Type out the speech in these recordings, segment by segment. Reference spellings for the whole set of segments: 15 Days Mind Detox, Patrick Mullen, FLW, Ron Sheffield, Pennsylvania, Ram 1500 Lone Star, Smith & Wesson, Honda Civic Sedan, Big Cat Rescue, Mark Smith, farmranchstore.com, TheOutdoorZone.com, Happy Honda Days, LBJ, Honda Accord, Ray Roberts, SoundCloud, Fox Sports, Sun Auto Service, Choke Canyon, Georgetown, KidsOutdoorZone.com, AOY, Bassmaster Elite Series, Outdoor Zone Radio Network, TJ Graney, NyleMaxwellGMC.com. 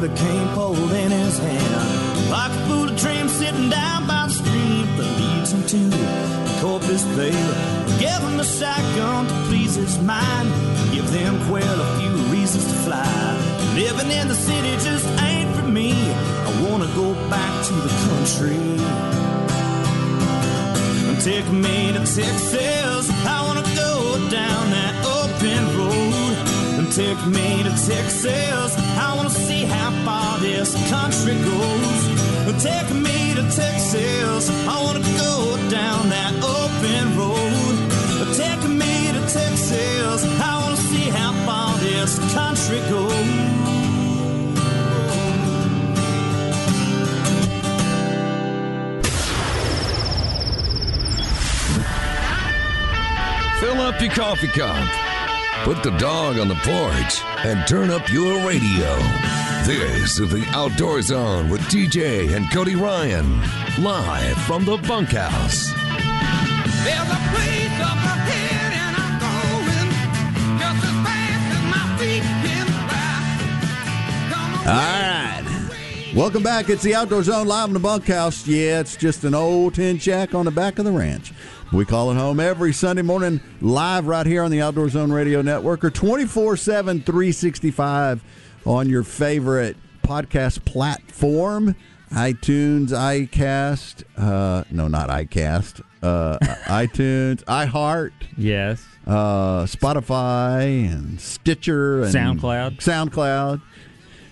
with a cane pole in his hand, like a fool tram sitting down by the stream that leads him to the Corpus Bay. Give him a shotgun to please his mind, give them quail a few reasons to fly. Living in the city just ain't for me, I wanna go back to the country. Take me to Texas, I wanna go down that open road. Take me to Texas, I wanna see how far this country goes. Take me to Texas, I wanna go down that open road. Take me to Texas, I wanna see how far this country goes. Fill up your coffee cup, put the dog on the porch, and turn up your radio. This is the Outdoor Zone with TJ and Cody Ryan, live from the bunkhouse. There's a place up ahead and I'm going just as fast as my feet can fly. All right. Welcome back. It's the Outdoor Zone live in the bunkhouse. Yeah, it's just an old tin shack on the back of the ranch. We call it home every Sunday morning, live right here on the Outdoor Zone Radio Network, or 24/7, 365 on your favorite podcast platform, iTunes, iCast, iTunes, iHeart, yes, Spotify, and Stitcher, and SoundCloud.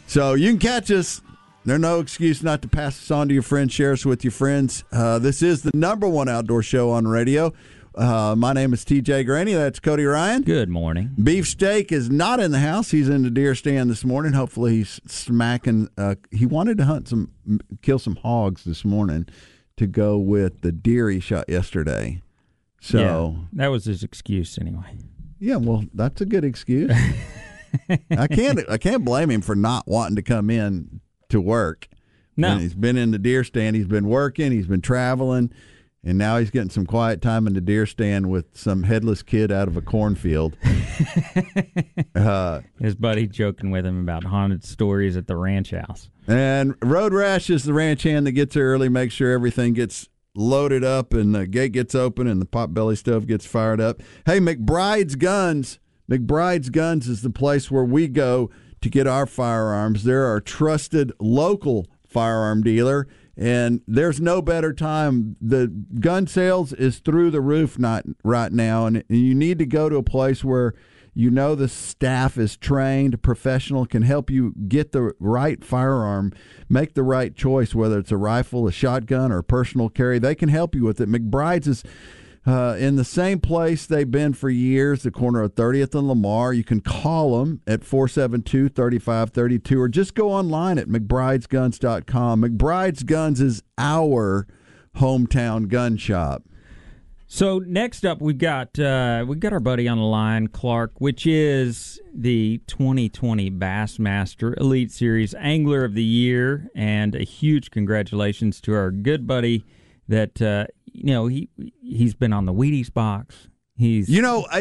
So you can catch us. There's no excuse not to pass this on to your friends. Share us with your friends. This is the number one outdoor show on radio. My name is TJ Graney. That's Cody Ryan. Good morning. Beefsteak is not in the house. He's in the deer stand this morning. Hopefully he's smacking. He wanted to kill some hogs this morning to go with the deer he shot yesterday. So yeah, that was his excuse anyway. Yeah, well, that's a good excuse. I can't blame him for not wanting to come in to work. No. And he's been in the deer stand. He's been working. He's been traveling. And now he's getting some quiet time in the deer stand with some headless kid out of a cornfield. His buddy joking with him about haunted stories at the ranch house. And Road Rash is the ranch hand that gets there early, makes sure everything gets loaded up and the gate gets open and the potbelly stove gets fired up. Hey, McBride's Guns. McBride's Guns is the place where we go to get our firearms. They're our trusted local firearm dealer, and there's no better time. The gun sales is through the roof right now, and you need to go to a place where you know the staff is trained, professional, can help you get the right firearm, make the right choice, whether it's a rifle, a shotgun, or a personal carry. They can help you with it. McBride's is in the same place they've been for years, the corner of 30th and Lamar. You can call them at 472-3532 or just go online at McBride'sGuns.com. McBride's Guns is our hometown gun shop. So next up, we've got our buddy on the line, Clark, which is the 2020 Bassmaster Elite Series Angler of the Year, and a huge congratulations to our good buddy that he's been on the Wheaties box. He's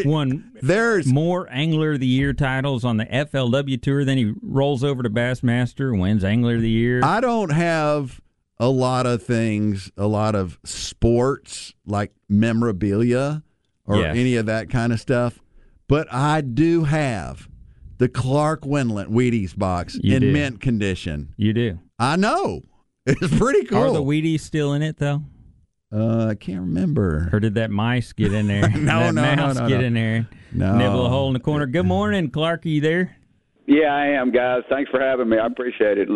won more Angler of the Year titles on the FLW tour. Then he rolls over to Bassmaster, wins Angler of the Year. I don't have a lot of things, a lot of sports like memorabilia or any of that kind of stuff, but I do have the Clark Wendlandt Wheaties box in mint condition. You do. I know. It's pretty cool. Are the Wheaties still in it, though? I can't remember. Or did that mouse get in there? No, mouse get in there. No. Nibble a hole in the corner. Good morning, Clark. Are you there? Yeah, I am, guys. Thanks for having me. I appreciate it.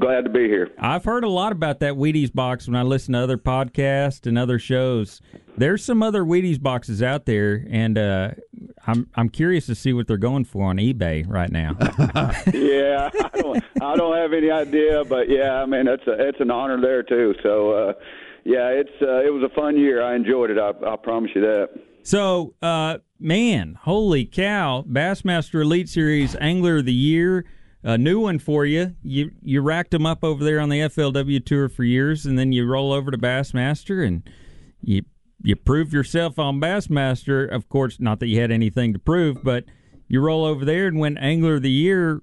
Glad to be here. I've heard a lot about that Wheaties box when I listen to other podcasts and other shows. There's some other Wheaties boxes out there, and I'm curious to see what they're going for on eBay right now. Yeah, I don't have any idea, but yeah, I mean it's an honor there too. So. Yeah, it was a fun year. I enjoyed it. I promise you that. So, holy cow! Bassmaster Elite Series Angler of the Year, a new one for you. You racked them up over there on the FLW tour for years, and then you roll over to Bassmaster and you prove yourself on Bassmaster. Of course, not that you had anything to prove, but you roll over there and win Angler of the Year.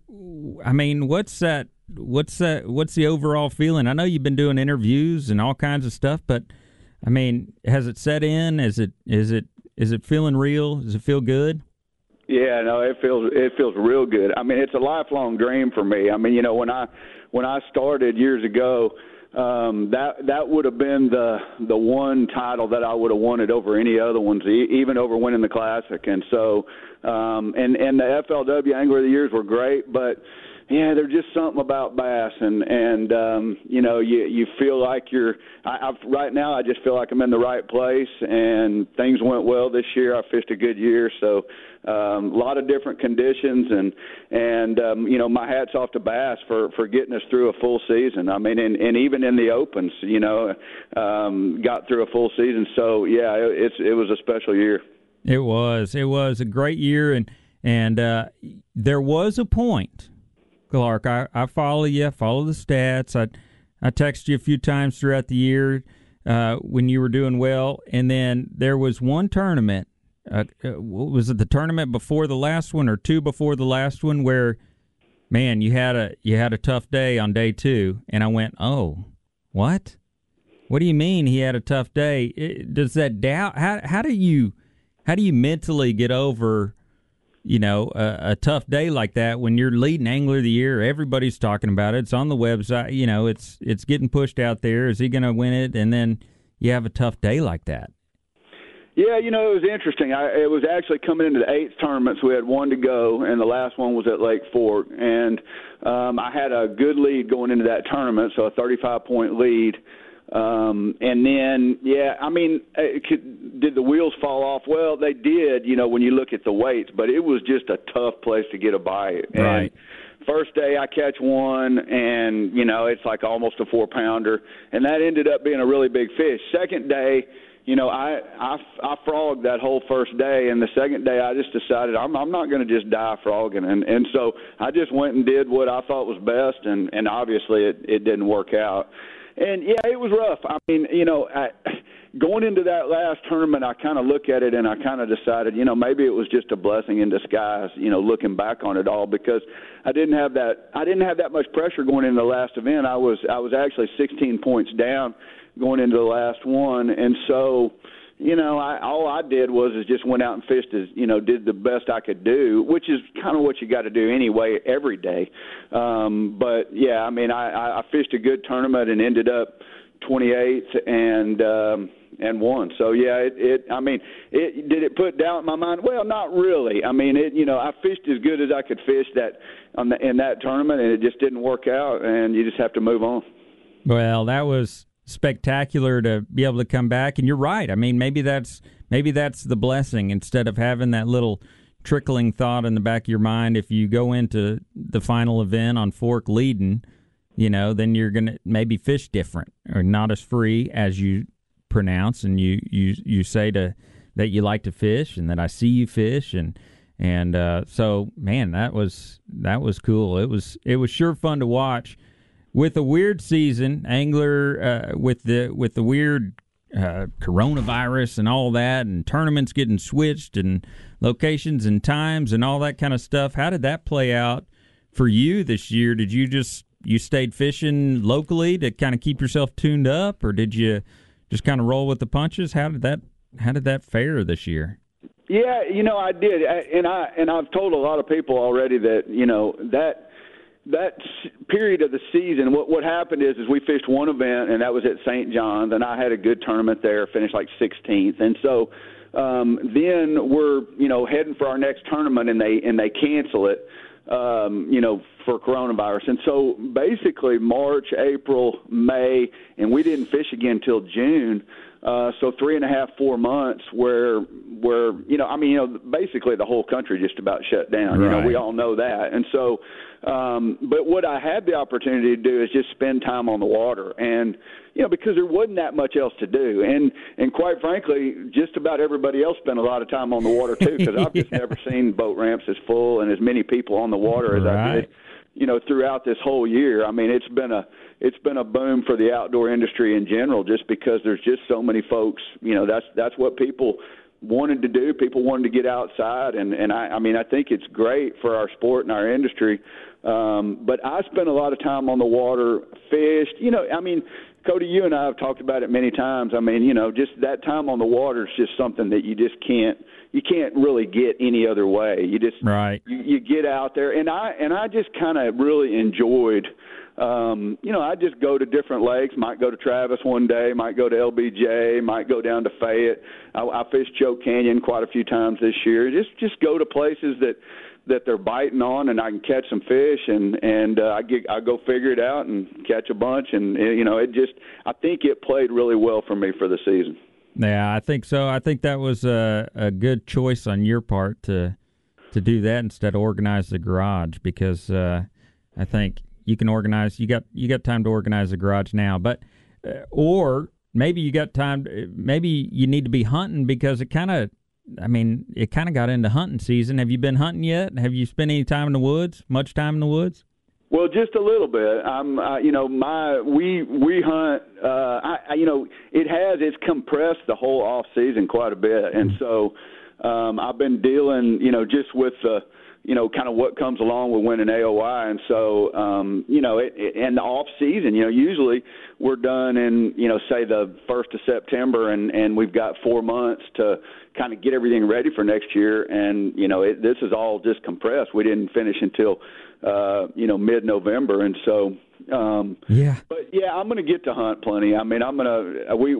I mean, what's that what's the overall feeling? I know you've been doing interviews and all kinds of stuff, but I mean, has it set in? Is it feeling real? Does it feel good? Yeah, no, it feels real good. I mean, it's a lifelong dream for me. I mean, you know, when I started years ago, that would have been the one title that I would have wanted over any other ones, even over winning the Classic. And so, and the FLW Angler of the Years were great, but yeah, there's just something about bass, and you know, you feel like you're. Right now, I just feel like I'm in the right place, and things went well this year. I fished a good year, so a lot of different conditions, and you know, my hat's off to bass for getting us through a full season. I mean, and even in the opens, you know, got through a full season. So yeah, it was a special year. It was a great year, and there was a point. Clark, I follow you, follow the stats. I texted you a few times throughout the year when you were doing well, and then there was one tournament. Was it the tournament before the last one or two before the last one where, man, you had a tough day on day two? And I went, oh, what? What do you mean he had a tough day? Does that doubt? How do you mentally get over? You know, a tough day like that when you're leading Angler of the Year, everybody's talking about it. It's on the website. You know, it's getting pushed out there. Is he going to win it? And then you have a tough day like that. Yeah, you know, it was interesting. It was actually coming into the eighth tournament, so we had one to go, and the last one was at Lake Fork. And I had a good lead going into that tournament, so a 35-point lead. And then, yeah, I mean, did the wheels fall off? Well, they did, you know, when you look at the weights, but it was just a tough place to get a bite. Right. And first day I catch one, and, you know, it's like almost a 4-pounder, and that ended up being a really big fish. Second day, you know, I frogged that whole first day, and the second day I just decided I'm not going to just die frogging, and so I just went and did what I thought was best, and obviously it didn't work out. And, yeah, it was rough. I mean, you know, going into that last tournament, I kind of look at it and I kind of decided, you know, maybe it was just a blessing in disguise, you know, looking back on it all, because I didn't have that much pressure going into the last event. I was actually 16 points down going into the last one. And so, you know, all I did was just went out and fished, you know, did the best I could do, which is kind of what you got to do anyway every day. But, yeah, I mean, I fished a good tournament and ended up 28th and won. So, yeah, did it put doubt in my mind? Well, not really. I mean, you know, I fished as good as I could fish in that tournament, and it just didn't work out, and you just have to move on. Well, that was spectacular to be able to come back, and you're right. I mean, maybe that's the blessing, instead of having that little trickling thought in the back of your mind. If you go into the final event on Fork leading, you know, then you're gonna maybe fish different or not as free as you pronounce and you say to that you like to fish and that I see you fish, and so, man, that was cool. It was sure fun to watch. With a weird season, Angler, with the weird coronavirus and all that, and tournaments getting switched and locations and times and all that kind of stuff, how did that play out for you this year? Did you you stayed fishing locally to kind of keep yourself tuned up, or did you just kind of roll with the punches? How did that fare this year? Yeah, you know, I did, and I've told a lot of people already that, you know, that period of the season, what happened is we fished one event, and that was at St. John's, and I had a good tournament there, finished like 16th. And so then we're, you know, heading for our next tournament, and they cancel it, you know, for coronavirus. And so basically March, April, May, and we didn't fish again till June. So 3.5, 4 months where, you know, I mean, you know, basically the whole country just about shut down. Right. You know, we all know that. And so, but what I had the opportunity to do is just spend time on the water, and, you know, because there wasn't that much else to do. And quite frankly, just about everybody else spent a lot of time on the water too, because I've just never seen boat ramps as full and as many people on the water as I did, you know, throughout this whole year. I mean, it's been a boom for the outdoor industry in general, just because there's just so many folks, you know, that's what people wanted to do. People wanted to get outside, and I mean, I think it's great for our sport and our industry, But I spent a lot of time on the water, fished. You know, I mean, Cody, you and I have talked about it many times. I mean, you know, just that time on the water is just something that you just can't really get any other way. You just you get out there, and I just kind of really enjoyed. You know, I just go to different lakes. Might go to Travis one day. Might go to LBJ. Might go down to Fayette. I fished Choke Canyon quite a few times this year. Just go to places that they're biting on, and I can catch some fish, and I go figure it out and catch a bunch, and you know, I think it played really well for me for the season. Yeah, I think so. I think that was a good choice on your part to do that instead of organize the garage, because I think you can organize. You got time to organize the garage now, but or maybe you got time. Maybe you need to be hunting because it kind of got into hunting season. Have you been hunting yet? Have you spent any time in the woods? Much time in the woods? Well, just a little bit. We hunt. It's compressed the whole off season quite a bit, and so I've been dealing, you know, just with the. You know, kind of what comes along with winning AOI, and so you know, in the off season, you know, usually we're done in, you know, say the 1st of September, and we've got 4 months to kind of get everything ready for next year, and you know, this is all just compressed. We didn't finish until you know, mid-November, and so. But yeah, I'm going to get to hunt plenty. I mean,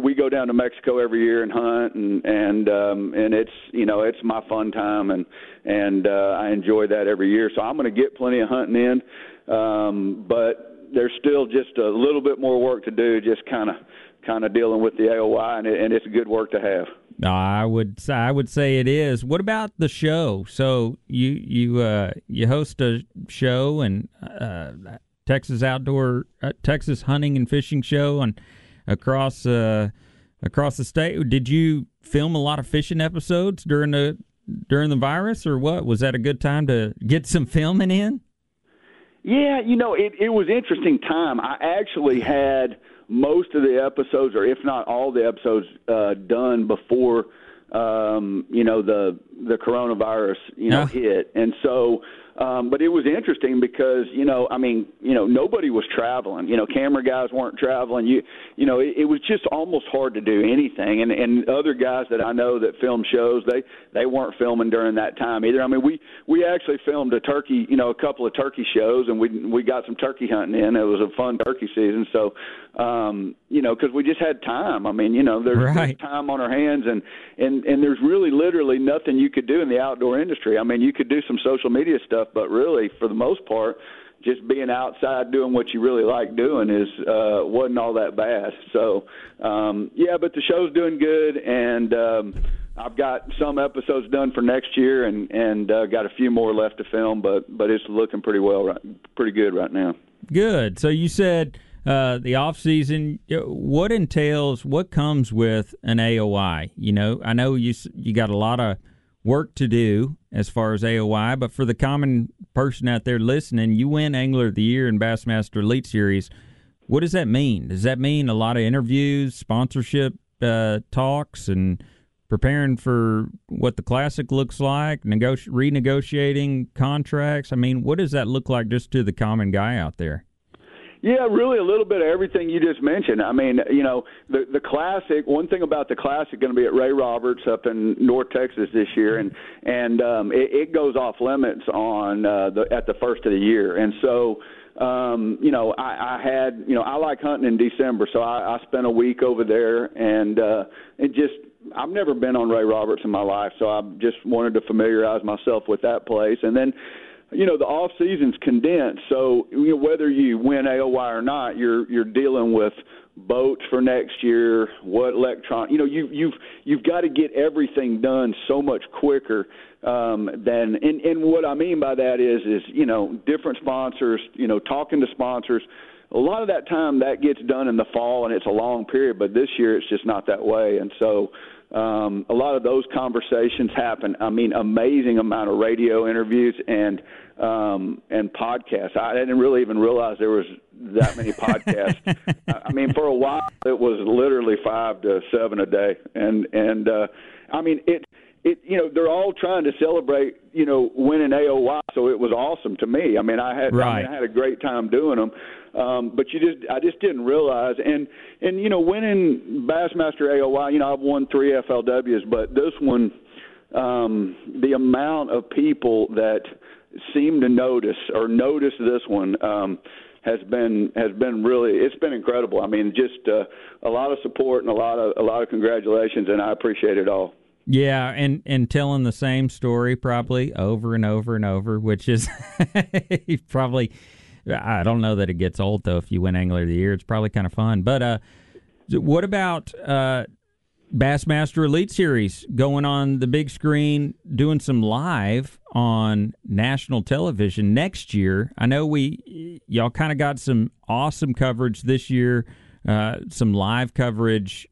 we go down to Mexico every year and hunt, and it's, you know, it's my fun time, and I enjoy that every year. So I'm going to get plenty of hunting in, but there's still just a little bit more work to do, just kind of dealing with the AOI, and it's good work to have. No, I would say it is. What about the show? So you host a show, and Texas hunting and fishing show and across the state. Did you film a lot of fishing episodes during the virus, or what? Was that a good time to get some filming in? Yeah, you know, it was interesting time. I actually had most of the episodes, or if not all the episodes, done before you know, the coronavirus, you know, hit, and so. But it was interesting because, you know, I mean, you know, nobody was traveling. You know, camera guys weren't traveling. You know, it was just almost hard to do anything. And other guys that I know that film shows, they weren't filming during that time either. I mean, we actually filmed a turkey, you know, a couple of turkey shows, and we got some turkey hunting in. It was a fun turkey season. So, you know, because we just had time. I mean, you know, there's time on our hands, and there's really literally nothing you could do in the outdoor industry. I mean, you could do some social media stuff, but really, for the most part, just being outside doing what you really like doing wasn't all that bad. So, yeah, but the show's doing good, and I've got some episodes done for next year, and got a few more left to film, but it's looking pretty well, pretty good right now. Good. So you said the off season. What comes with an AOI? You know, I know you got a lot of work to do as far as AOI, but for the common person out there listening, you win Angler of the Year in Bassmaster Elite Series. What does that mean? Does that mean a lot of interviews, sponsorship talks, and preparing for what the Classic looks like, renegotiating contracts? I mean, what does that look like just to the common guy out there? Yeah, really a little bit of everything you just mentioned. I mean, you know, the Classic, one thing about the Classic, going to be at Ray Roberts up in North Texas this year, and it goes off limits on at the 1st of the year. And so, you know, I like hunting in December, so I spent a week over there, and I've never been on Ray Roberts in my life, so I just wanted to familiarize myself with that place. And then, you know, the off season's condensed, so you know, whether you win AOI or not, you're dealing with boats for next year, what electron, you know, you've got to get everything done so much quicker than. And what I mean by that is you know, different sponsors, you know, talking to sponsors. A lot of that time that gets done in the fall, and it's a long period. But this year it's just not that way, and so. A lot of those conversations happen. I mean, amazing amount of radio interviews and podcasts. I didn't really even realize there was that many podcasts. I mean, for a while it was literally 5 to 7 a day, and I mean it. it, you know, they're all trying to celebrate, you know, winning AOY. So it was awesome to me. I mean, I had a great time doing them. But I just didn't realize. And you know, winning Bassmaster AOY, you know, I've won 3 FLWs, but this one, the amount of people that seem to notice this one, has been really, it's been incredible. I mean, just a lot of support and a lot of congratulations, and I appreciate it all. Yeah, and telling the same story probably over and over and over, which is probably, I don't know that it gets old, though. If you win Angler of the Year, it's probably kind of fun. But what about Bassmaster Elite Series going on the big screen, doing some live on national television next year? I know y'all kind of got some awesome coverage this year, some live coverage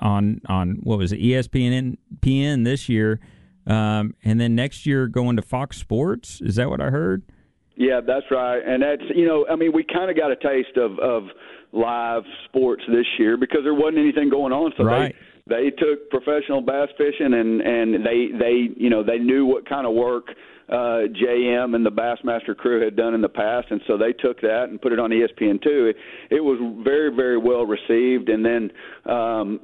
on what was it, ESPN PN this year, and then next year going to Fox Sports. Is that what I heard? Yeah, that's right. And that's, you know, I mean, we kind of got a taste of live sports this year because there wasn't anything going on. So right. They took professional bass fishing and they you know, they knew what kind of work JM and the Bassmaster crew had done in the past, and so they took that and put it on ESPN2. It was very, very well received, and then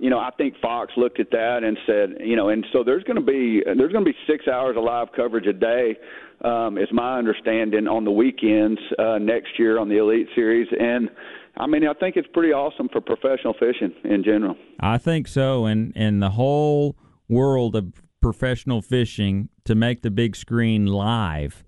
you know, I think Fox looked at that and said, you know, and so there's going to be 6 hours of live coverage a day, is my understanding, on the weekends next year on the Elite Series. And I mean, I think it's pretty awesome for professional fishing in general. I think so, and the whole world of professional fishing to make the big screen live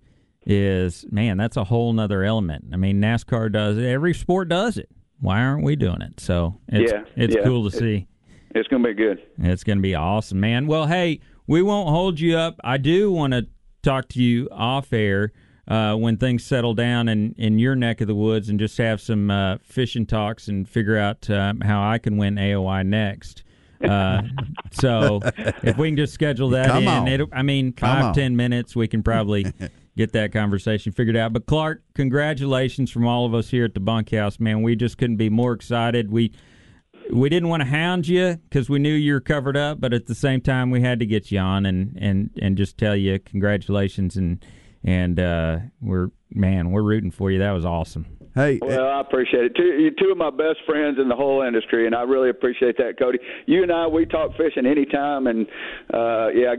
is, man, that's a whole nother element. I mean, NASCAR does it. Every sport does it. Why aren't we doing it? So it's cool to see. It's going to be good. It's going to be awesome, man. Well, hey, we won't hold you up. I do want to talk to you off air when things settle down in your neck of the woods and just have some fishing talks and figure out how I can win AOI next. So if we can just schedule that in, I mean, 5-10 minutes, we can probably get that conversation figured out. But Clark, congratulations from all of us here at the Bunkhouse, man. We just couldn't be more excited. We didn't want to hound you because we knew you were covered up, but at the same time, we had to get you on and just tell you congratulations and we're rooting for you. That was awesome. Hey, well, I appreciate it. Two of my best friends in the whole industry, and I really appreciate that, Cody. You and I, we talk fishing anytime, and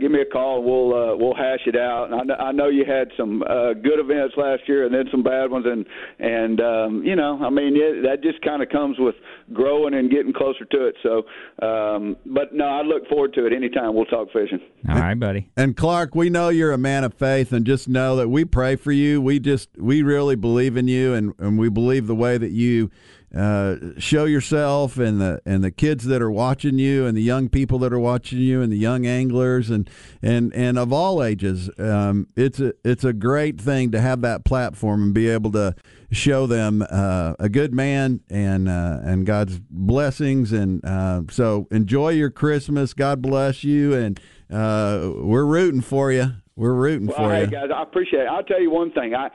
give me a call. We'll hash it out. And I know you had some good events last year, and then some bad ones, and you know, I mean, that just kind of comes with growing and getting closer to it. So, but no, I look forward to it anytime. We'll talk fishing. All right, buddy. And Clark, we know you're a man of faith, and just know that we pray for you. We really believe in you, and we believe the way that you show yourself and the kids that are watching you and the young people that are watching you and the young anglers and of all ages. It's a great thing to have that platform and be able to show them a good man and God's blessings. And so enjoy your Christmas. God bless you. And we're rooting for you. We're rooting for you. Hey, guys, I appreciate it. I'll tell you one thing. I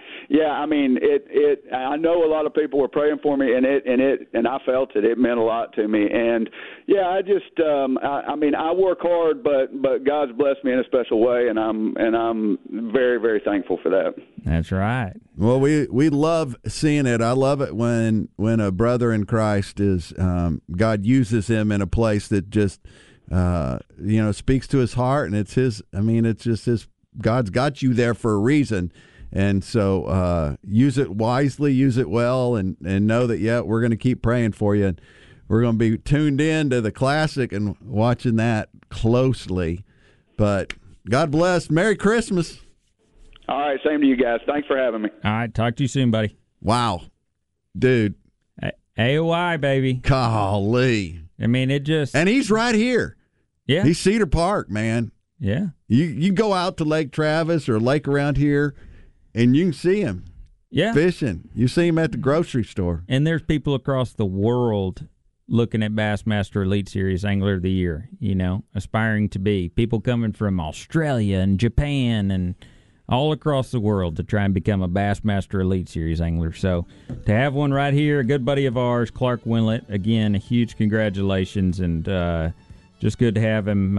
know a lot of people were praying for me, and I felt it. It meant a lot to me. And, yeah, I just I work hard, but God's blessed me in a special way, and I'm very, very thankful for that. That's right. Well, we love seeing it. I love it when a brother in Christ is God uses him in a place that just speaks to his heart, and it's his. I mean, it's just his. God's got you there for a reason, and so use it wisely, use it well, and know that, yeah, we're going to keep praying for you, and we're going to be tuned in to the Classic and watching that closely. But God bless. Merry Christmas. All right, same to you guys. Thanks for having me. All right, talk to you soon, buddy. Wow. Dude. AOI, baby. Golly. I mean, it just... And he's right here. Yeah. He's Cedar Park, man. Yeah. You go out to Lake Travis or a lake around here, and you can see him fishing. You see him at the grocery store. And there's people across the world looking at Bassmaster Elite Series Angler of the Year, you know, aspiring to be. People coming from Australia and Japan and all across the world to try and become a Bassmaster Elite Series angler. So to have one right here, a good buddy of ours, Clark Wendlandt, again, a huge congratulations, and just good to have him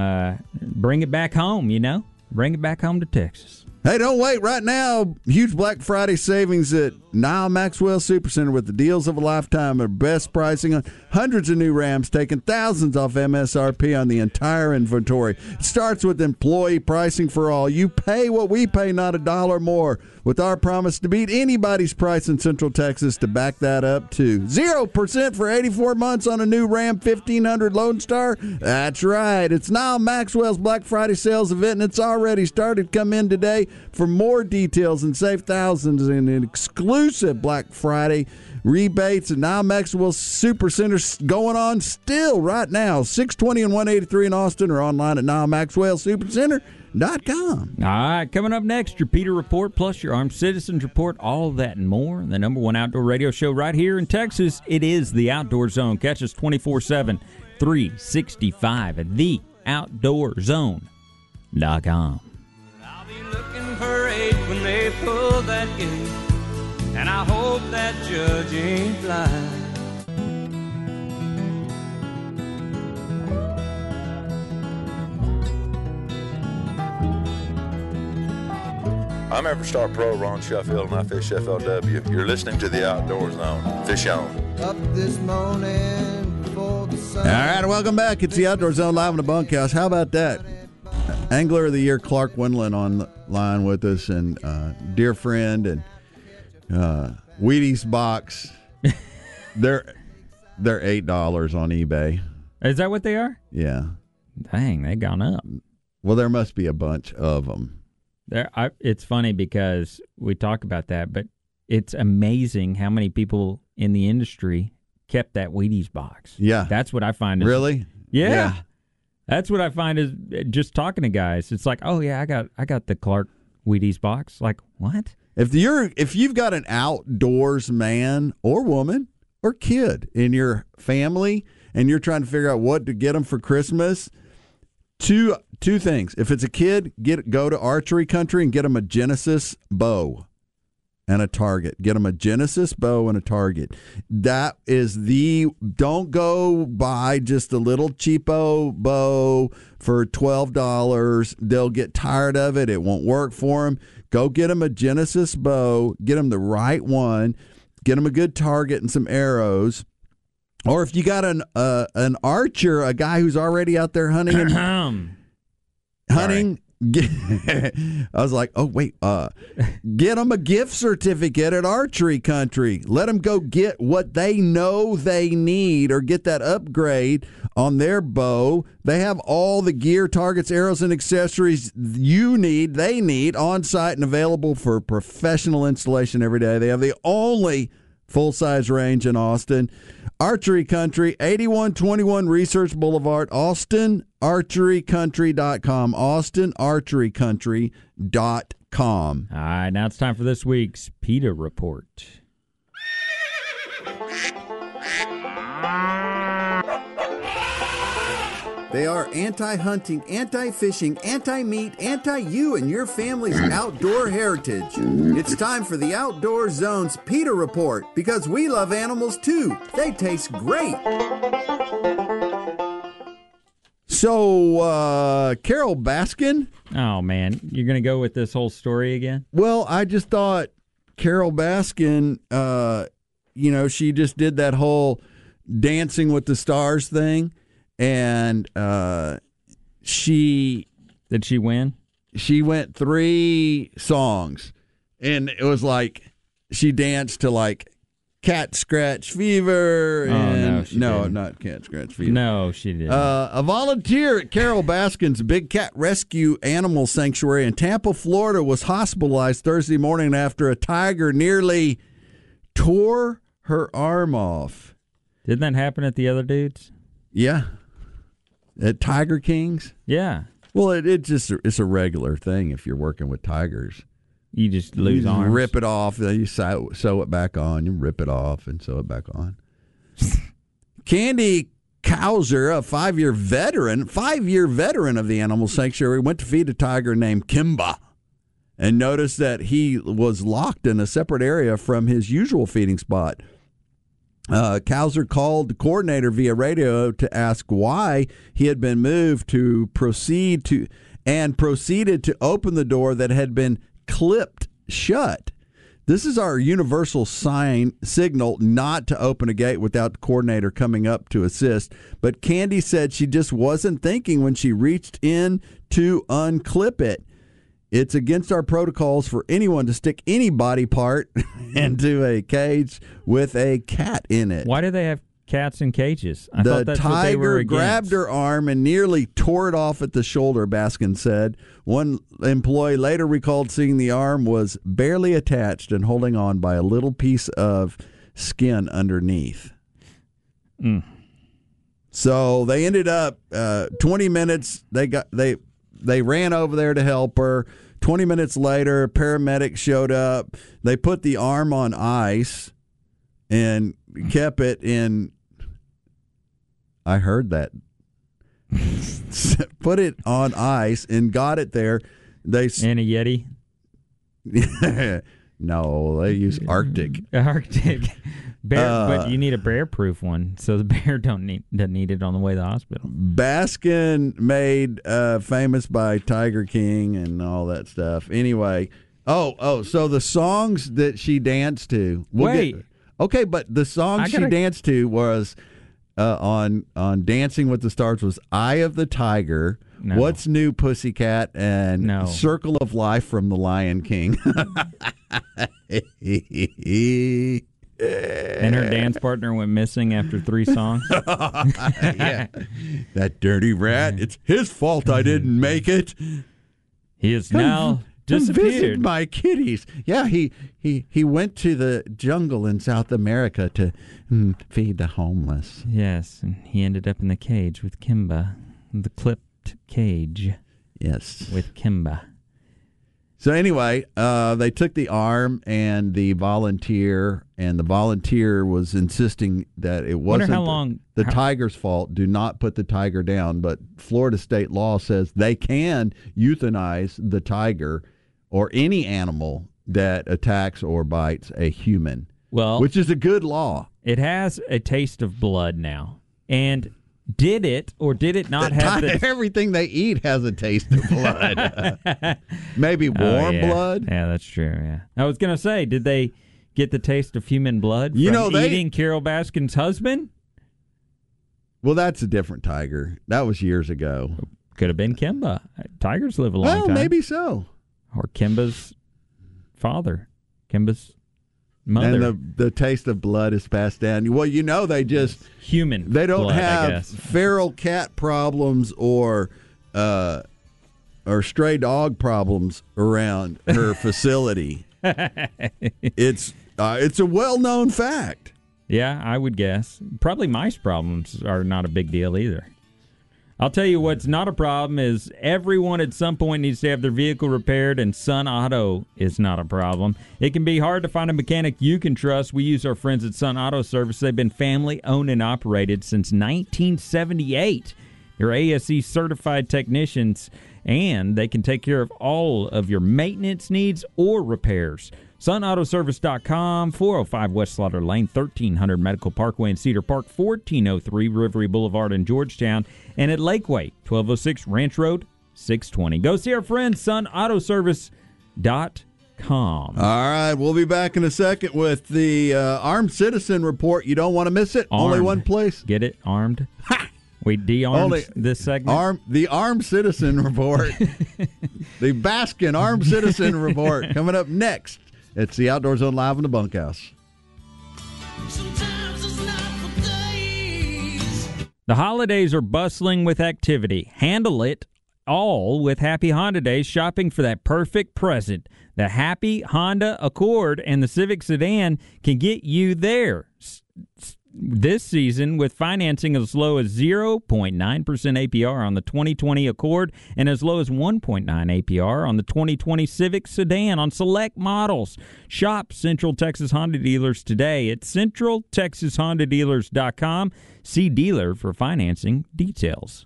bring it back home, you know? Bring it back home to Texas. Hey, don't wait. Right now, huge Black Friday savings at Nyle Maxwell Supercenter with the deals of a lifetime and best pricing on hundreds of new Rams, taking thousands off MSRP on the entire inventory. It starts with employee pricing for all. You pay what we pay, not a dollar more, with our promise to beat anybody's price in Central Texas to back that up, too. 0% for 84 months on a new Ram 1500 Lone Star? That's right. It's Nyle Maxwell's Black Friday sales event, and it's already started. Come in today for more details and save thousands in an exclusive Black Friday rebates. And Nyle Maxwell Supercenter's going on still right now. 620 and 183 in Austin, or online at NyleMaxwellSupercenter.com. All right, coming up next, your Peter Report, plus your Armed Citizens Report, all that and more. The number one outdoor radio show right here in Texas, it is The Outdoor Zone. Catch us 24/7, 365 at TheOutdoorZone.com. Parade when they pull that gate, and I hope that judge ain't blind. I'm Everstar Pro Ron Sheffield, and I fish FLW. You're listening to The Outdoor Zone. Fish on. Up this morning before the sun. All right, welcome back. It's The Outdoor Zone live in the bunkhouse. How about that? Angler of the Year Clark Wendlandt online with us, and dear friend, and Wheaties box. They're $8 on eBay. Is that what they are? Yeah. Dang, they gone up. Well, there must be a bunch of them. It's funny because we talk about that, but it's amazing how many people in the industry kept that Wheaties box. Yeah, that's what I find. Really? Yeah. That's what I find is just talking to guys. It's like, oh yeah, I got the Clark Wheaties box. Like, what? If you've got an outdoors man or woman or kid in your family and you're trying to figure out what to get them for Christmas, two things. If it's a kid, go to Archery Country and get them a Genesis bow and a target. Get them a Genesis bow and a target. That is don't go buy just a little cheapo bow for $12. They'll get tired of it. It won't work for them. Go get them a Genesis bow. Get them the right one. Get them a good target and some arrows. Or if you got an archer, a guy who's already out there hunting. I was like, oh, wait, get them a gift certificate at Archery Country. Let them go get what they know they need or get that upgrade on their bow. They have all the gear, targets, arrows, and accessories you need, they need, on site and available for professional installation every day. They have the only full-size range in Austin. Archery Country, 8121 Research Boulevard, Austin, ArcheryCountry.com, AustinArcheryCountry.com. All right, now it's time for this week's Peter Report. They are anti-hunting, anti-fishing, anti-meat, anti-you and your family's outdoor heritage. It's time for the Outdoor Zone's Peter Report, because we love animals too. They taste great. So, Carole Baskin? Oh, man. You're going to go with this whole story again? Well, I just thought Carole Baskin, she just did that whole Dancing with the Stars thing. And did she win? She went 3 songs, and it was like she danced to like Cat Scratch Fever. Not Cat Scratch Fever. No, she didn't. A volunteer at Carole Baskin's Big Cat Rescue Animal Sanctuary in Tampa, Florida, was hospitalized Thursday morning after a tiger nearly tore her arm off. Didn't that happen at the other dude's? Yeah. At Tiger King's? Yeah. Well, it's a regular thing if you're working with tigers. You just lose arms. You rip it off, then you sew it back on, you rip it off and sew it back on. Candy Cowser, a 5-year veteran of the animal sanctuary, went to feed a tiger named Kimba and noticed that he was locked in a separate area from his usual feeding spot. Cowser called the coordinator via radio to ask why he had been moved to proceed to and proceeded to open the door that had been clipped shut. This is our universal signal not to open a gate without the coordinator coming up to assist. But Candy said she just wasn't thinking when she reached in to unclip it. It's against our protocols for anyone to stick any body part into a cage with a cat in it. Why do they have cats in cages? I thought that's what they were against. The tiger grabbed her arm and nearly tore it off at the shoulder, Baskin said. One employee later recalled seeing the arm was barely attached and holding on by a little piece of skin underneath. Mm. So they ended up 20 minutes. They ran over there to help her. 20 minutes later, paramedics showed up. They put the arm on ice and kept it in. I heard that. Put it on ice and got it there. They and a Yeti? No, they use Arctic. Arctic. Bear, but you need a bear-proof one, so the bear doesn't need it on the way to the hospital. Baskin made famous by Tiger King and all that stuff. Anyway, so the songs that she danced to. Okay, but the song she danced to was on Dancing with the Stars was Eye of the Tiger, no. What's New Pussycat, and no. Circle of Life from the Lion King. And her dance partner went missing after 3 songs. Yeah. That dirty rat, it's his fault I didn't make it. He is now disappeared. Visit my kitties. Yeah, he went to the jungle in South America to feed the homeless. Yes, and he ended up in the cage with Kimba, the clipped cage. Yes, with Kimba. So anyway, they took the arm and the volunteer was insisting that it wasn't the tiger's fault. Do not put the tiger down. But Florida state law says they can euthanize the tiger or any animal that attacks or bites a human, which is a good law. It has a taste of blood now. And did it or did it not have this? Everything they eat has a taste of blood. Maybe warm blood. Yeah, that's true. Yeah, I was going to say, did they get the taste of human blood eating Carole Baskin's husband? Well, that's a different tiger. That was years ago. Could have been Kimba. Tigers live a long time. Maybe so. Or Kimba's father. Kimba's mother. And the taste of blood is passed down. Well, they just... human blood, I guess. They don't have feral cat problems or stray dog problems around her facility. It's a well-known fact. Yeah, I would guess. Probably mice problems are not a big deal either. I'll tell you what's not a problem is everyone at some point needs to have their vehicle repaired, and Sun Auto is not a problem. It can be hard to find a mechanic you can trust. We use our friends at Sun Auto Service. They've been family-owned and operated since 1978. They're ASE-certified technicians, and they can take care of all of your maintenance needs or repairs. SunAutoService.com, 405 West Slaughter Lane, 1300 Medical Parkway in Cedar Park, 1403 Rivery Boulevard in Georgetown, and at Lakeway, 1206 Ranch Road, 620. Go see our friends, SunAutoService.com. All right, we'll be back in a second with the Armed Citizen Report. You don't want to miss it. Armed. Only one place. Get it? Armed. Ha! We de-armed this segment. The Armed Citizen Report. The Baskin Armed Citizen Report coming up next. It's the Outdoor Zone live in the bunkhouse. The holidays are bustling with activity. Handle it all with Happy Honda Days, shopping for that perfect present. The Happy Honda Accord and the Civic Sedan can get you there this season with financing as low as 0.9% APR on the 2020 Accord and as low as 1.9 APR on the 2020 Civic Sedan on select models. Shop Central Texas Honda dealers today at centraltexashondadealers.com. See dealer for financing details.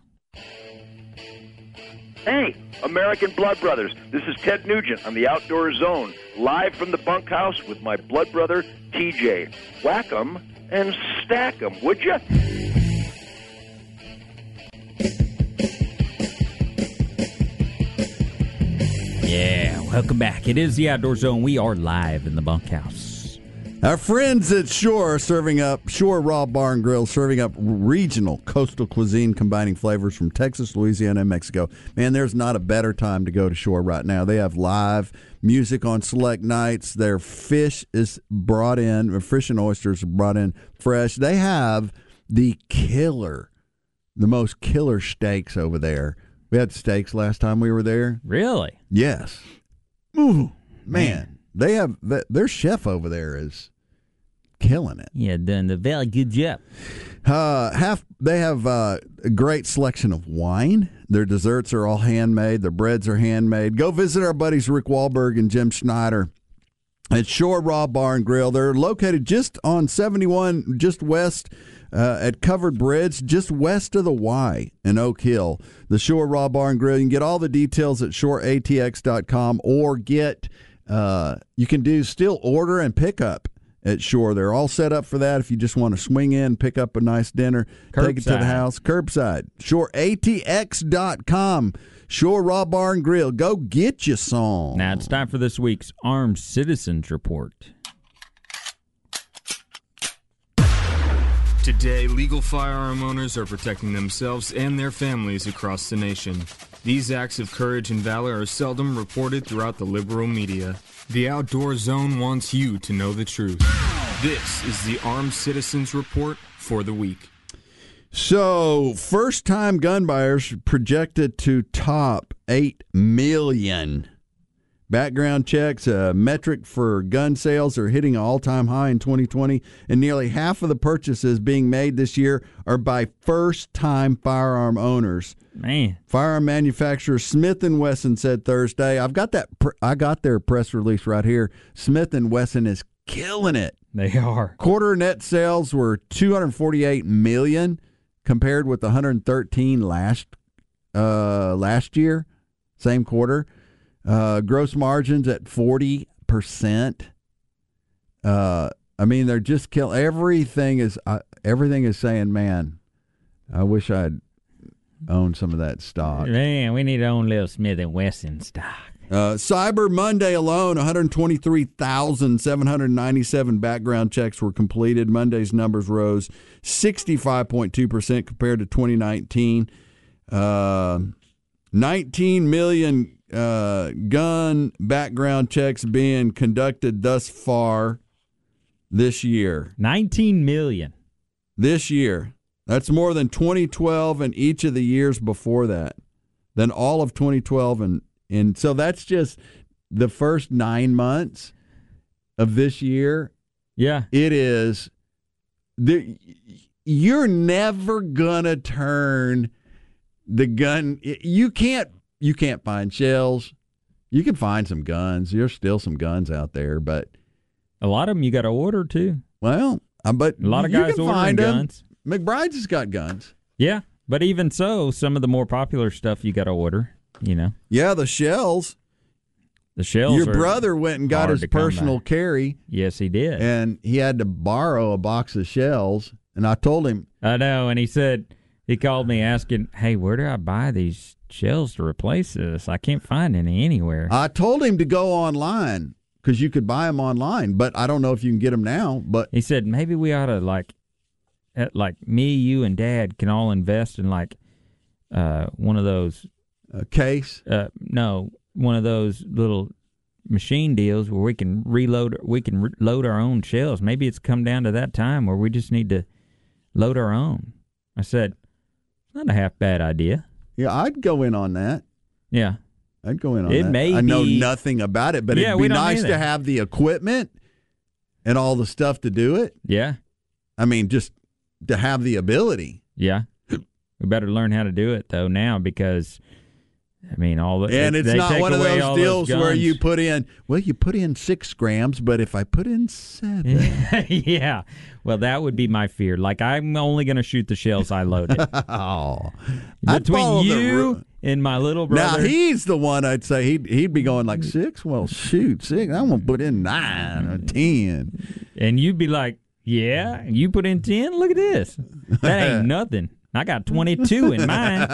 Hey, American Blood Brothers, this is Ted Nugent on the Outdoor Zone, live from the bunkhouse with my blood brother, TJ. Whack 'em. and stack them, would you? Yeah, welcome back. It is the Outdoor Zone. We are live in the bunkhouse. Our friends at Shore serving up Shore Raw Bar and Grill, serving up regional coastal cuisine, combining flavors from Texas, Louisiana, and Mexico. Man, there's not a better time to go to Shore right now. They have live music on select nights. Their fish is brought in, fish and oysters are brought in fresh. They have the most killer steaks over there. We had steaks last time we were there. Really? Yes. Ooh, man. They have their chef over there is killing it. Yeah, done a very good job. They have a great selection of wine. Their desserts are all handmade. Their breads are handmade. Go visit our buddies Rick Wahlberg and Jim Schneider at Shore Raw Bar and Grill. They're located just on 71, just west at Covered Bridge, just west of the Y in Oak Hill. The Shore Raw Bar and Grill. You can get all the details at shoreatx.com or you can do still order and pick up at Shore. They're all set up for that. If you just want to swing in, pick up a nice dinner, take it to the house, curbside. Shoreatx.com. Shore Raw Bar and Grill. Go get your song. Now it's time for this week's Armed Citizens Report. Today, legal firearm owners are protecting themselves and their families across the nation. These acts of courage and valor are seldom reported throughout the liberal media. The Outdoor Zone wants you to know the truth. This is the Armed Citizens Report for the week. So, first-time gun buyers projected to top 8 million. Background checks, a metric for gun sales, are hitting an all-time high in 2020, and nearly half of the purchases being made this year are by first-time firearm owners. Man, firearm manufacturer Smith & Wesson said Thursday. I got their press release right here. Smith & Wesson is killing it. They are. Quarter net sales were 248 million, compared with 113 last year, same quarter. Gross margins at 40%. I mean, they're just killing. Everything is saying, man, I wish I'd owned some of that stock. Man, we need to own little Smith & Wesson stock. Cyber Monday alone, 123,797 background checks were completed. Monday's numbers rose 65.2% compared to 2019. 19 million gun background checks being conducted thus far this year. 19 million. This year. That's more than 2012 and each of the years before that. Then all of 2012. And so that's just the first 9 months of this year. Yeah. It is. You're never going to turn the gun. You can't find shells. You can find some guns. There's still some guns out there, but a lot of them you got to order too. Well, but a lot of guys ordering guns. McBride's has got guns. Yeah, but even so, some of the more popular stuff you got to order. You know. Yeah, the shells. The shells. Your brother went and got his personal carry. Yes, he did, and he had to borrow a box of shells. And I told him. I know, and he said he called me asking, "Hey, where do I buy these shells to replace this? I can't find any anywhere." I told him to go online because you could buy them online, but I don't know if you can get them now. But he said maybe we ought to like me, you, and Dad can all invest in one of those case. No, one of those little machine deals where we can reload. We can load our own shells. Maybe it's come down to that time where we just need to load our own. I said, not a half bad idea. Yeah, I'd go in on that. Yeah. I'd go in on that. I know nothing about it, but it'd be nice to have the equipment and all the stuff to do it. Yeah. I mean, just to have the ability. Yeah. We better learn how to do it, though, now because, I mean, And it's not one of those deals where you put in, you put in 6 grams, but if I put in 7. Yeah. Well, that would be my fear. Like, I'm only going to shoot the shells I loaded. Oh. Between you and my little brother. Now, he's the one I'd say he'd be going like 6. Well, shoot, 6. I'm going to put in 9 or 10. And you'd be like, Yeah, you put in 10. Look at this. That ain't nothing. I got 22 in mine.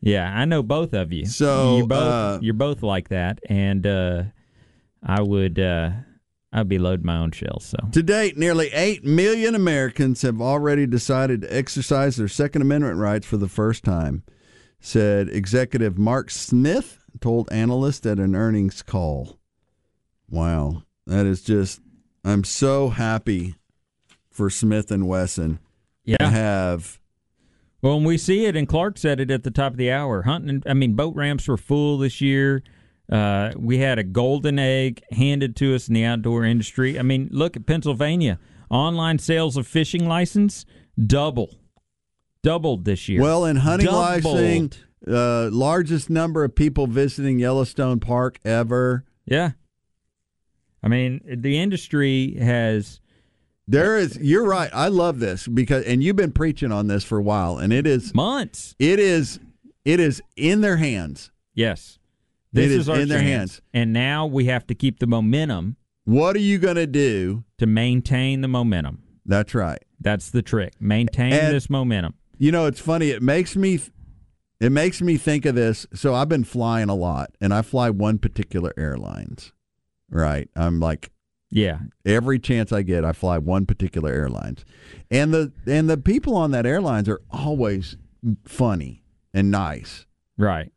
Yeah, I know both of you. So you're both like that, and I'd be loading my own shells. So to date, nearly 8 million Americans have already decided to exercise their Second Amendment rights for the first time, said Executive Mark Smith told analysts at an earnings call. Wow, that is just. I'm so happy for Smith and Wesson. Yeah. To have. Well, and we see it, and Clark said it at the top of the hour. Boat ramps were full this year. We had a golden egg handed to us in the outdoor industry. I mean, look at Pennsylvania. Online sales of fishing license doubled this year. Well, and hunting licensing, largest number of people visiting Yellowstone Park ever. Yeah. I mean, the industry has... You're right. I love this because you've been preaching on this for a while, and it is months. It is in their hands. Yes, this is in their hands, and now we have to keep the momentum. What are you going to do to maintain the momentum? That's right. That's the trick. Maintain this momentum. You know, it's funny. It makes me think of this. So I've been flying a lot, and I fly one particular airlines. Right. I'm like. Yeah. Every chance I get, I fly one particular airlines. And the people on that airlines are always funny and nice. Right.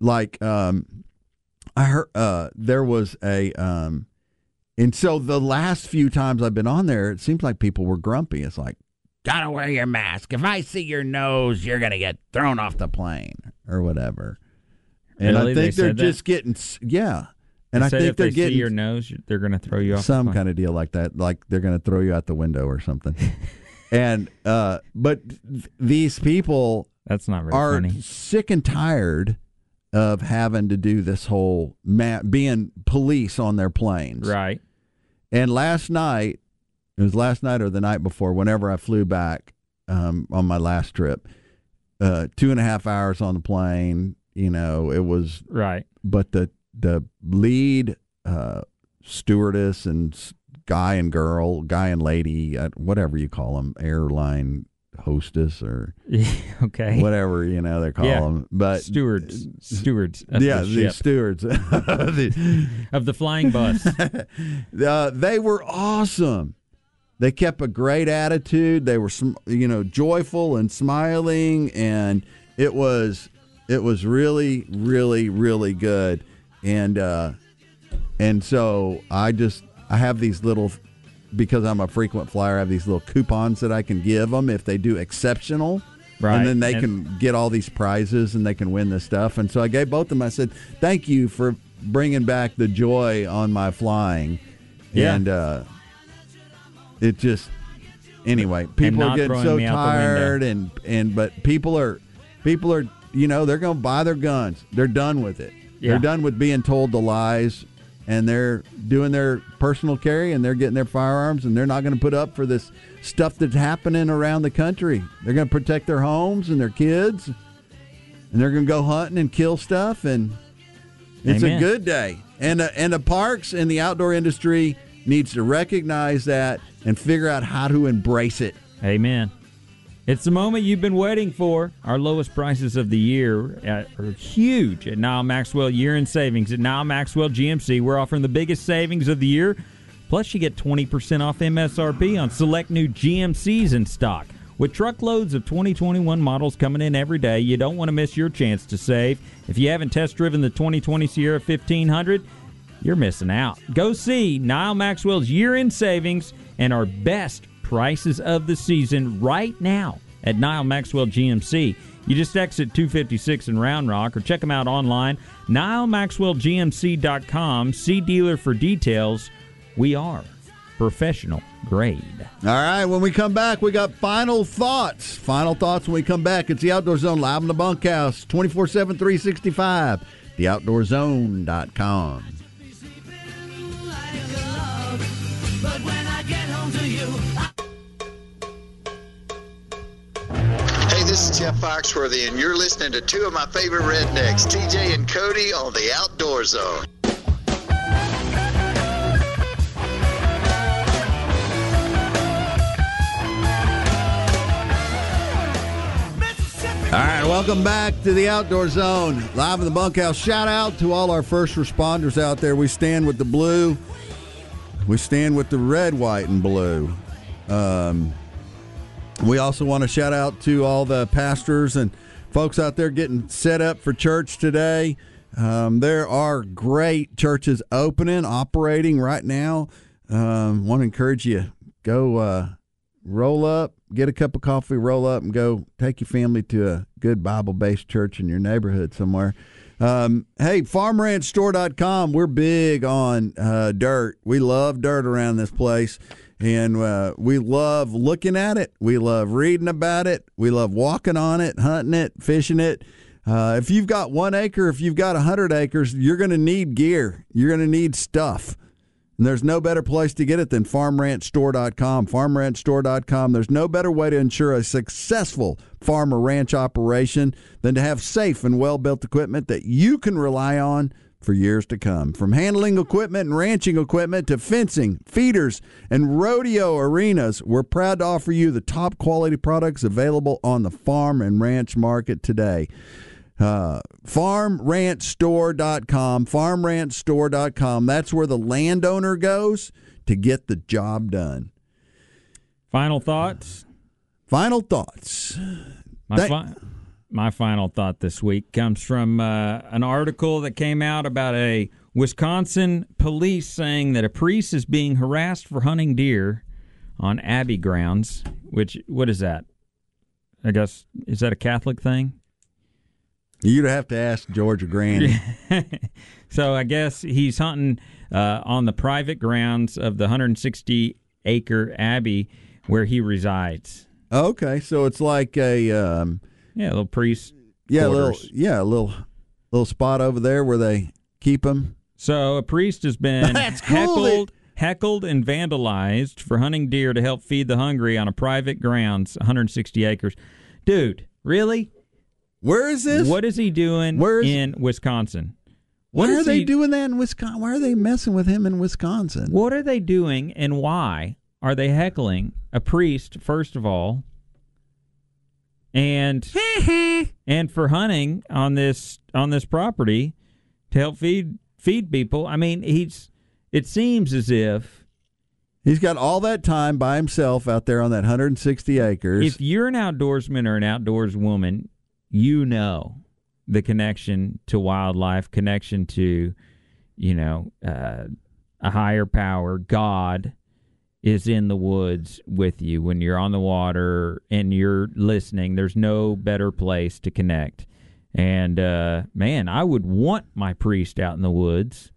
Like I heard there was a and so the last few times I've been on there, it seems like people were grumpy. It's like, gotta wear your mask. If I see your nose, you're gonna get thrown off the plane or whatever. And really? I think they're just getting And I think they're getting your nose. They're going to throw you off some kind of deal like that. Like they're going to throw you out the window or something. And but these people that's not really are funny. Sick and tired of having to do this whole being police on their planes, right? And last night or the night before, whenever I flew back on my last trip, 2.5 hours on the plane. You know, it was right, but the lead stewardess and guy and lady, whatever you call them, airline hostess or okay, whatever they call them, but stewards. The stewards of the flying bus. They were awesome. They kept a great attitude. They were joyful and smiling, and it was really, really, really good. And so I have these little, because I'm a frequent flyer, I have these little coupons that I can give them if they do exceptional. Right. And then they can get all these prizes and they can win this stuff. And so I gave both of them, I said, thank you for bringing back the joy on my flying. Yeah. And people are getting so tired but people are, they're going to buy their guns. They're done with it. Yeah. They're done with being told the lies, and they're doing their personal carry, and they're getting their firearms, and they're not going to put up for this stuff that's happening around the country. They're going to protect their homes and their kids, and they're going to go hunting and kill stuff, and it's a good day. And the parks and the outdoor industry needs to recognize that and figure out how to embrace it. Amen. It's the moment you've been waiting for. Our lowest prices of the year are huge at Nyle Maxwell Year-End Savings. At Nyle Maxwell GMC, we're offering the biggest savings of the year. Plus, you get 20% off MSRP on select new GMCs in stock. With truckloads of 2021 models coming in every day, you don't want to miss your chance to save. If you haven't test-driven the 2020 Sierra 1500, you're missing out. Go see Nyle Maxwell's Year-End Savings and our best prices of the season right now at Nyle Maxwell GMC. You just exit 256 in Round Rock or check them out online, nylemaxwellgmc.com. See dealer for details. We are professional grade. All right, when we come back, we got final thoughts. Final thoughts when we come back. It's the Outdoor Zone live in the bunkhouse, 24/7, 365, TheOutdoorZone.com. But when I get home to you, this is Jeff Foxworthy, and you're listening to two of my favorite rednecks, TJ and Cody, on The Outdoor Zone. All right, welcome back to the Outdoor Zone, live in the bunkhouse. Shout out to all our first responders out there. We stand with the blue. We stand with the red, white, and blue. We also want to shout out to all the pastors and folks out there getting set up for church today. There are great churches opening, operating right now. Want to encourage you, go roll up, get a cup of coffee, roll up, and go take your family to a good Bible-based church in your neighborhood somewhere. Hey, farmranchstore.com, we're big on dirt. We love dirt around this place, and we love looking at it. We love reading about it. We love walking on it, hunting it, fishing it. If you've got 1 acre, if you've got 100 acres, you're going to need gear. You're going to need stuff. And there's no better place to get it than farmranchstore.com. Farmranchstore.com. There's no better way to ensure a successful farm or ranch operation than to have safe and well-built equipment that you can rely on for years to come. From handling equipment and ranching equipment to fencing, feeders, and rodeo arenas, we're proud to offer you the top quality products available on the farm and ranch market today. Farmranchstore.com, farmranchstore.com. That's where the landowner goes to get the job done. Final thoughts? Final thoughts. My final thought this week comes from an article that came out about a Wisconsin police saying that a priest is being harassed for hunting deer on abbey grounds, which, what is that? I guess, is that a Catholic thing? You'd have to ask Georgia Granny. So I guess he's hunting on the private grounds of the 160-acre abbey where he resides. Okay, so it's like a little priest. Yeah, a little spot over there where they keep him. So a priest has been heckled and vandalized for hunting deer to help feed the hungry on a private grounds, 160 acres. Dude, really? Where is this? What is he doing in Wisconsin? Why are they doing that in Wisconsin? Why are they messing with him in Wisconsin? What are they doing, and why are they heckling a priest, first of all, and for hunting on this property to help feed people? I mean, it seems as if he's got all that time by himself out there on that 160 acres. If you're an outdoorsman or an outdoors woman, you know the connection to wildlife, connection to, a higher power. God is in the woods with you when you're on the water and you're listening. There's no better place to connect. And, man, I would want my priest out in the woods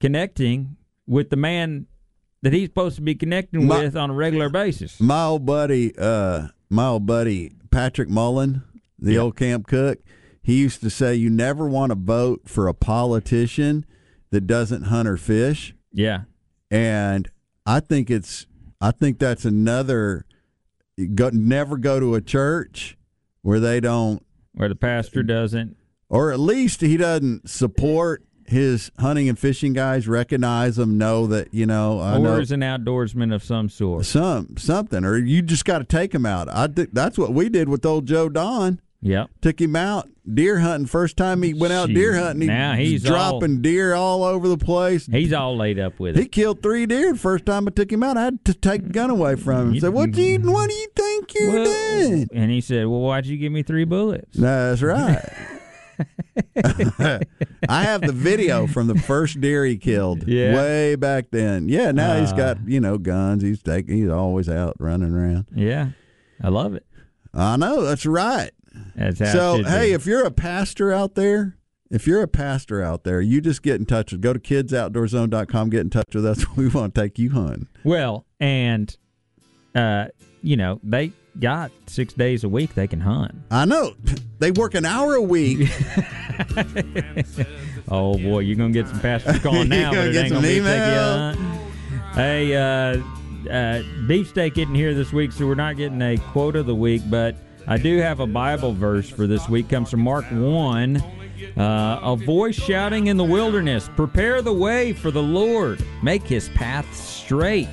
connecting with the man that he's supposed to be connecting with on a regular basis. My old buddy Patrick Mullen, the old camp cook, he used to say, you never want to vote for a politician that doesn't hunt or fish. Yeah. And I think that's another, never go to a church where they don't. Where the pastor doesn't. Or at least he doesn't support his hunting and fishing guys, recognize them, know that, or is an outdoorsman of some sort. Something, or you just got to take them out. That's what we did with old Joe Don. Yep. Took him out deer hunting. First time he went out deer hunting, he's dropping deer all over the place. He's all laid up with it. He killed 3 deer the first time I took him out. I had to take the gun away from him. I said, what do you think you're doing? And he said, well, why'd you give me 3 bullets? That's right. I have the video from the first deer he killed way back then. Yeah, now he's got, guns. He's always out running around. Yeah, I love it. I know, that's right. So, hey, if you're a pastor out there, you just get in touch with us. Go to KidsOutdoorZone.com, get in touch with us. We want to take you hunting. Well, and, they got 6 days a week they can hunt. I know. They work an hour a week. Oh, boy, you're going to get some pastors calling now. You're going to get some emails. Hey, Beefsteak isn't here this week, so we're not getting a quote of the week, but I do have a Bible verse for this week. Comes from Mark 1. A voice shouting in the wilderness, prepare the way for the Lord. Make his path straight.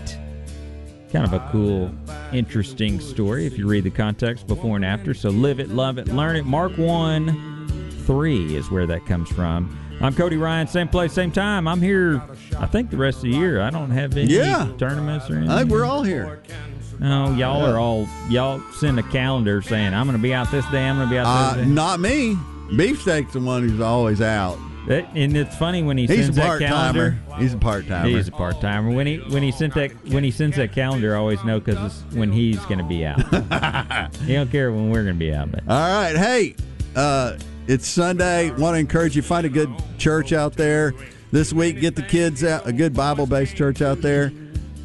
Kind of a cool interesting story if you read the context before and after. So live it, love it, learn it. Mark 1:3 is where that comes from. I'm Cody Ryan, same place, same time. I'm here, I think, the rest of the year. I don't have any tournaments or anything. We're all here. No, y'all are all, y'all send a calendar saying, I'm going to be out this day, I'm going to be out this day. Not me. Beefsteak's the one who's always out. And it's funny when he sends that calendar. He's a part-timer. He's a part-timer. When he sends that calendar, I always know because it's when he's going to be out. He don't care when we're going to be out. But. All right. Hey, it's Sunday. Want to encourage you, find a good church out there. This week, get the kids out, a good Bible-based church out there.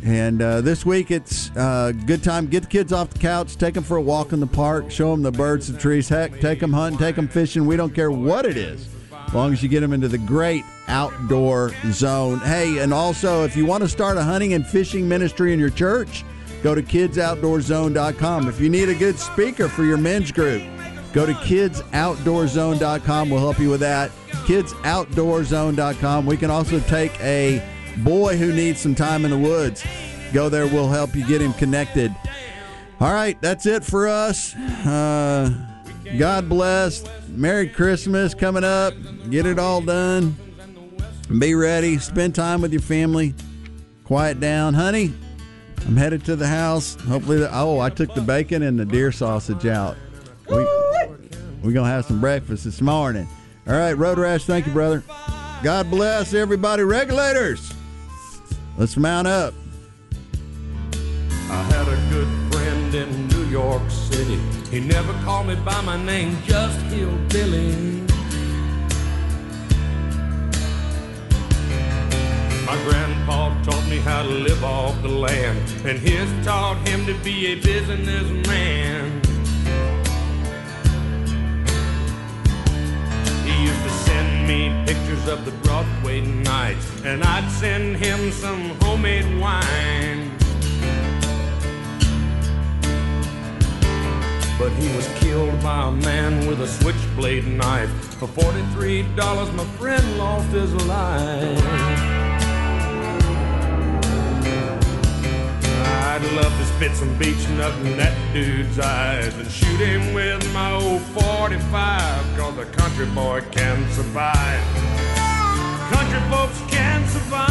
And this week, it's a good time. Get the kids off the couch. Take them for a walk in the park. Show them the birds, the trees. Heck, take them hunting. Take them fishing. We don't care what it is, as long as you get them into the great outdoor zone. Hey, and also, if you want to start a hunting and fishing ministry in your church, go to KidsOutdoorZone.com. If you need a good speaker for your men's group, go to KidsOutdoorZone.com. We'll help you with that. KidsOutdoorZone.com. We can also take a boy who needs some time in the woods. Go there. We'll help you get him connected. All right. That's it for us. God bless. Merry Christmas coming up. Get it all done. Be ready. Spend time with your family. Quiet down. Honey, I'm headed to the house. Hopefully. I took the bacon and the deer sausage out. We're going to have some breakfast this morning. All right. Road Rash. Thank you, brother. God bless everybody. Regulators. Let's mount up. I had a good friend in New York City. He never called me by my name, just Hillbilly. My grandpa taught me how to live off the land, and his taught him to be a businessman. He used to send me pictures of the Broadway nights, and I'd send him some homemade wine. But he was killed by a man with a switchblade knife. For $43, my friend lost his life. I'd love to spit some beach nut in that dude's eyes and shoot him with my old .45, 'cause a country boy can survive. Country folks can survive.